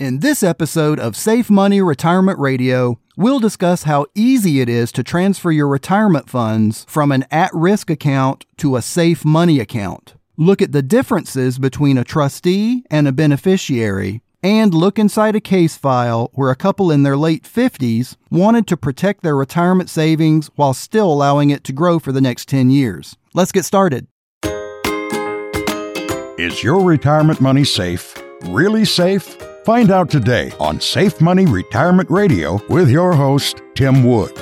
In this episode of Safe Money Retirement Radio, we'll discuss how easy it is to transfer your retirement funds from an at-risk account to a safe money account. Look at the differences between a trustee and a beneficiary, and look inside a case file where a couple in their late 50s wanted to protect their retirement savings while still allowing it to grow for the next 10 years. Let's get started. Is your retirement money safe? Really safe? Find out today on Safe Money Retirement Radio with your host, Tim Wood.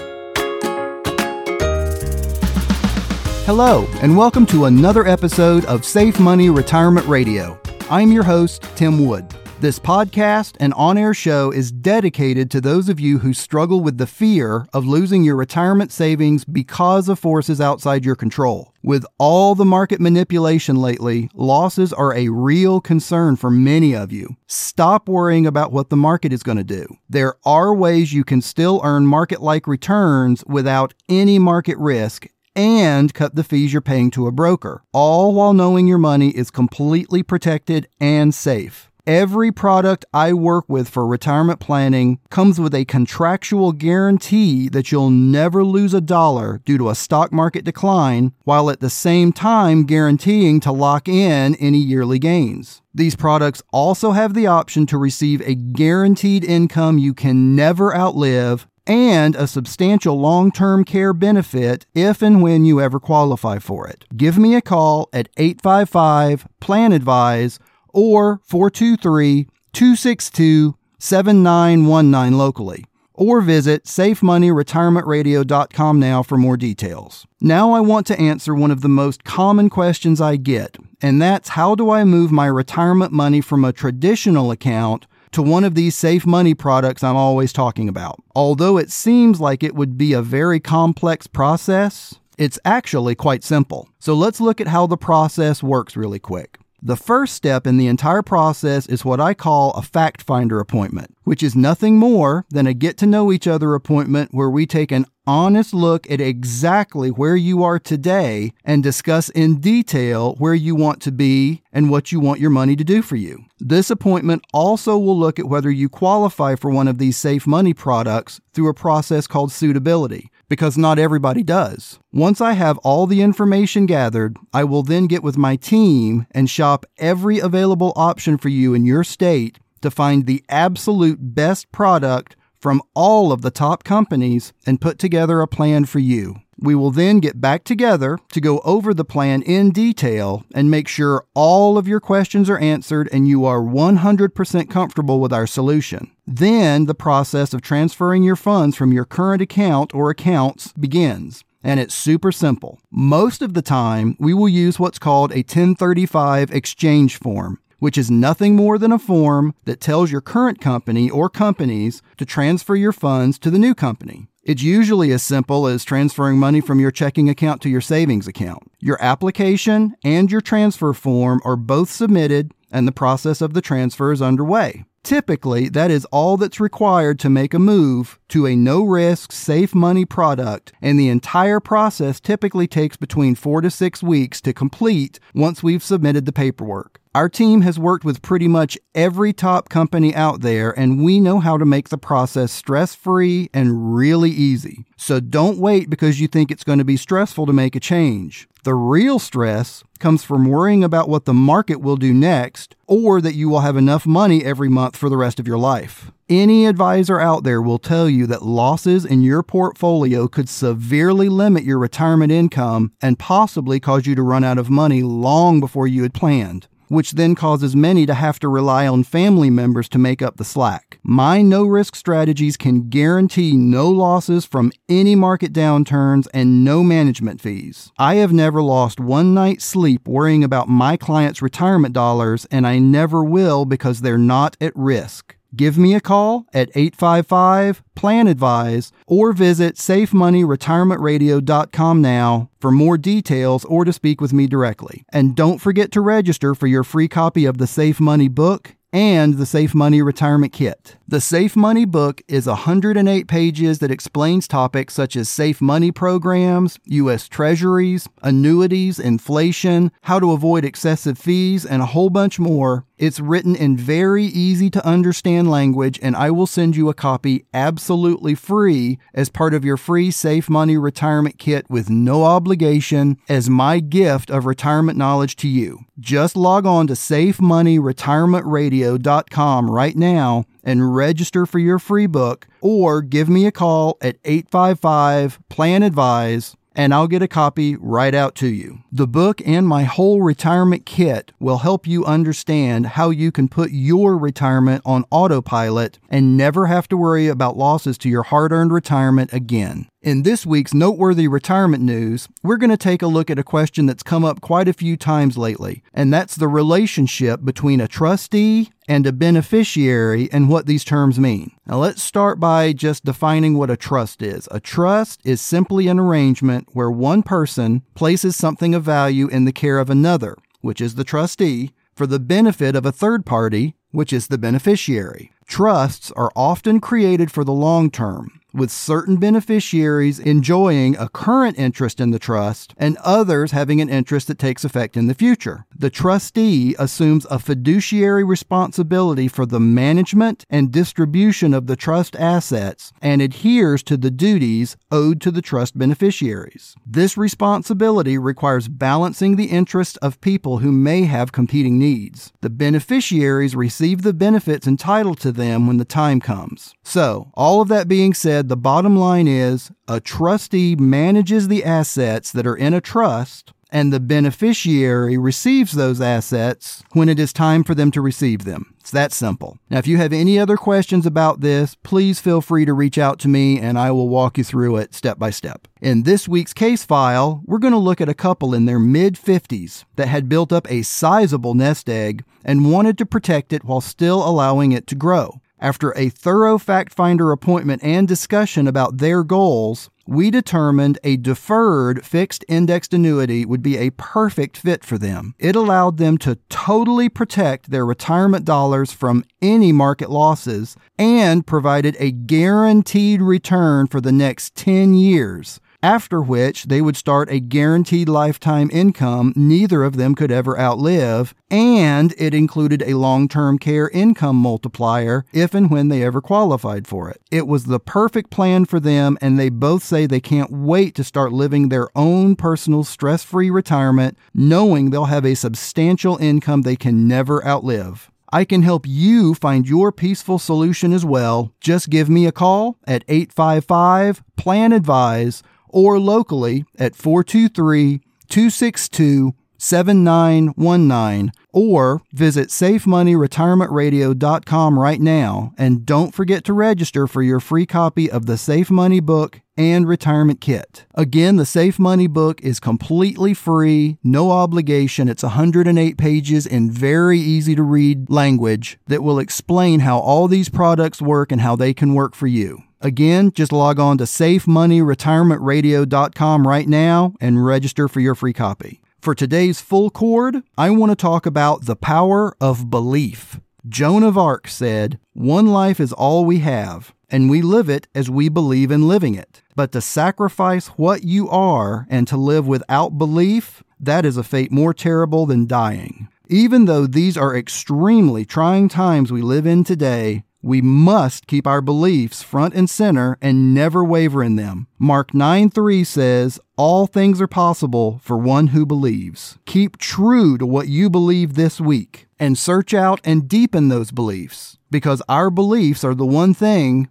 Hello, and welcome to another episode of Safe Money Retirement Radio. I'm your host, Tim Wood. This podcast and on-air show is dedicated to those of you who struggle with the fear of losing your retirement savings because of forces outside your control. With all the market manipulation lately, losses are a real concern for many of you. Stop worrying about what the market is going to do. There are ways you can still earn market-like returns without any market risk and cut the fees you're paying to a broker, all while knowing your money is completely protected and safe. Every product I work with for retirement planning comes with a contractual guarantee that you'll never lose a dollar due to a stock market decline, while at the same time guaranteeing to lock in any yearly gains. These products also have the option to receive a guaranteed income you can never outlive and a substantial long-term care benefit if and when you ever qualify for it. Give me a call at 855-PLAN-ADVISE or 423-262-7919 locally, or visit SafeMoneyRetirementRadio.com now for more details. Now I want to answer one of the most common questions I get, and that's how do I move my retirement money from a traditional account to one of these safe money products I'm always talking about? Although it seems like it would be a very complex process, it's actually quite simple. So let's look at how the process works really quick. The first step in the entire process is what I call a fact finder appointment, which is nothing more than a get to know each other appointment where we take an honest look at exactly where you are today and discuss in detail where you want to be and what you want your money to do for you. This appointment also will look at whether you qualify for one of these safe money products through a process called suitability, because not everybody does. Once I have all the information gathered, I will then get with my team and shop every available option for you in your state to find the absolute best product from all of the top companies and put together a plan for you. We will then get back together to go over the plan in detail and make sure all of your questions are answered and you are 100% comfortable with our solution. Then the process of transferring your funds from your current account or accounts begins, and it's super simple. Most of the time, we will use what's called a 1035 exchange form, which is nothing more than a form that tells your current company or companies to transfer your funds to the new company. It's usually as simple as transferring money from your checking account to your savings account. Your application and your transfer form are both submitted, and the process of the transfer is underway. Typically, that is all that's required to make a move to a no-risk, safe money product, and the entire process typically takes between 4 to 6 weeks to complete once we've submitted the paperwork. Our team has worked with pretty much every top company out there, and we know how to make the process stress-free and really easy. So don't wait because you think it's going to be stressful to make a change. The real stress comes from worrying about what the market will do next or that you will have enough money every month for the rest of your life. Any advisor out there will tell you that losses in your portfolio could severely limit your retirement income and possibly cause you to run out of money long before you had planned, which then causes many to have to rely on family members to make up the slack. My no-risk strategies can guarantee no losses from any market downturns and no management fees. I have never lost one night's sleep worrying about my clients' retirement dollars, and I never will because they're not at risk. Give me a call at 855-PLAN-ADVISE or visit SafeMoneyRetirementRadio.com now for more details or to speak with me directly. And don't forget to register for your free copy of the Safe Money book and the Safe Money Retirement Kit. The Safe Money book is 108 pages that explains topics such as safe money programs, U.S. treasuries, annuities, inflation, how to avoid excessive fees, and a whole bunch more. It's written in very easy to understand language, and I will send you a copy absolutely free as part of your free Safe Money retirement kit with no obligation as my gift of retirement knowledge to you. Just log on to safemoneyretirementradio.com right now and register for your free book, or give me a call at 855-PLAN-ADVISE and I'll get a copy right out to you. The book and my whole retirement kit will help you understand how you can put your retirement on autopilot and never have to worry about losses to your hard-earned retirement again. In this week's Noteworthy Retirement News, we're going to take a look at a question that's come up quite a few times lately, and that's the relationship between a trustee and a beneficiary and what these terms mean. Now, let's start by just defining what a trust is. A trust is simply an arrangement where one person places something of value in the care of another, which is the trustee, for the benefit of a third party, which is the beneficiary. Trusts are often created for the long term, with certain beneficiaries enjoying a current interest in the trust and others having an interest that takes effect in the future. The trustee assumes a fiduciary responsibility for the management and distribution of the trust assets and adheres to the duties owed to the trust beneficiaries. This responsibility requires balancing the interests of people who may have competing needs. The beneficiaries receive the benefits entitled to them when the time comes. So, all of that being said, the bottom line is a trustee manages the assets that are in a trust, and the beneficiary receives those assets when it is time for them to receive them. It's that simple. Now, if you have any other questions about this, please feel free to reach out to me and I will walk you through it step by step. In this week's case file, we're going to look at a couple in their mid-50s that had built up a sizable nest egg and wanted to protect it while still allowing it to grow. After a thorough fact finder appointment and discussion about their goals, we determined a deferred fixed indexed annuity would be a perfect fit for them. It allowed them to totally protect their retirement dollars from any market losses and provided a guaranteed return for the next 10 years, after which they would start a guaranteed lifetime income neither of them could ever outlive, and it included a long-term care income multiplier if and when they ever qualified for it. It was the perfect plan for them, and they both say they can't wait to start living their own personal stress-free retirement, knowing they'll have a substantial income they can never outlive. I can help you find your peaceful solution as well. Just give me a call at 855-PLAN-ADVISE or locally at 423-262-7919, or visit SafeMoneyRetirementRadio.com right now, and don't forget to register for your free copy of the Safe Money book and retirement kit. Again, the Safe Money book is completely free, no obligation. It's 108 pages in very easy to read language that will explain how all these products work and how they can work for you. Again, just log on to SafeMoneyRetirementRadio.com right now and register for your free copy. For today's full chord, I want to talk about the power of belief. Joan of Arc said, "One life is all we have, and we live it as we believe in living it. But to sacrifice what you are and to live without belief, that is a fate more terrible than dying." Even though these are extremely trying times we live in today, we must keep our beliefs front and center and never waver in them. Mark 9.3 says, "All things are possible for one who believes." Keep true to what you believe this week and search out and deepen those beliefs, because our beliefs are the one thing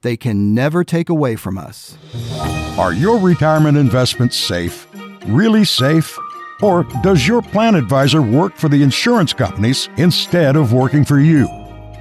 they can never take away from us. Are your retirement investments safe? Really safe? Or does your plan advisor work for the insurance companies instead of working for you?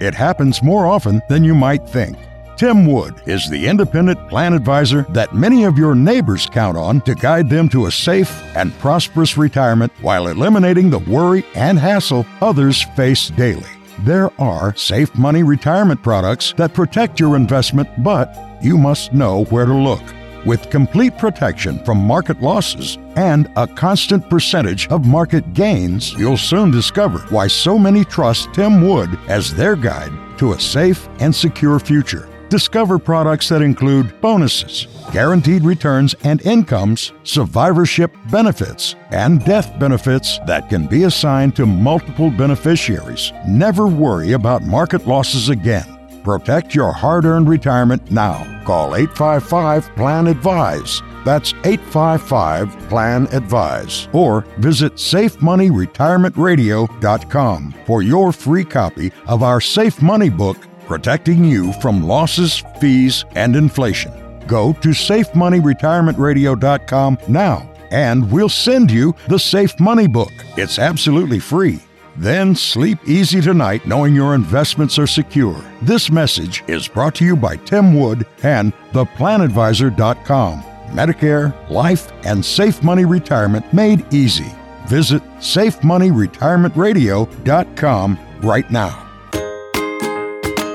It happens more often than you might think. Tim Wood is the independent plan advisor that many of your neighbors count on to guide them to a safe and prosperous retirement while eliminating the worry and hassle others face daily. There are Safe Money retirement products that protect your investment, but you must know where to look. With complete protection from market losses and a constant percentage of market gains, you'll soon discover why so many trust Tim Wood as their guide to a safe and secure future. Discover products that include bonuses, guaranteed returns and incomes, survivorship benefits, and death benefits that can be assigned to multiple beneficiaries. Never worry about market losses again. Protect your hard-earned retirement now. Call 855-PLAN-ADVISE. That's 855-PLAN-ADVISE. Or visit SafeMoneyRetirementRadio.com for your free copy of our Safe Money book, Protecting You from Losses, Fees, and Inflation. Go to SafeMoneyRetirementRadio.com now, and we'll send you the Safe Money book. It's absolutely free. Then sleep easy tonight knowing your investments are secure. This message is brought to you by Tim Wood and theplanadvisor.com. Medicare, life, and safe money retirement made easy. Visit SafeMoneyRetirementRadio.com right now.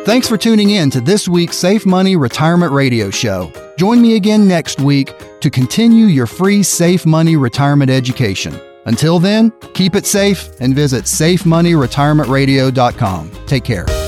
Thanks for tuning in to this week's Safe Money Retirement Radio Show. Join me again next week to continue your free Safe Money Retirement education. Until then, keep it safe and visit SafeMoneyRetirementRadio.com. Take care.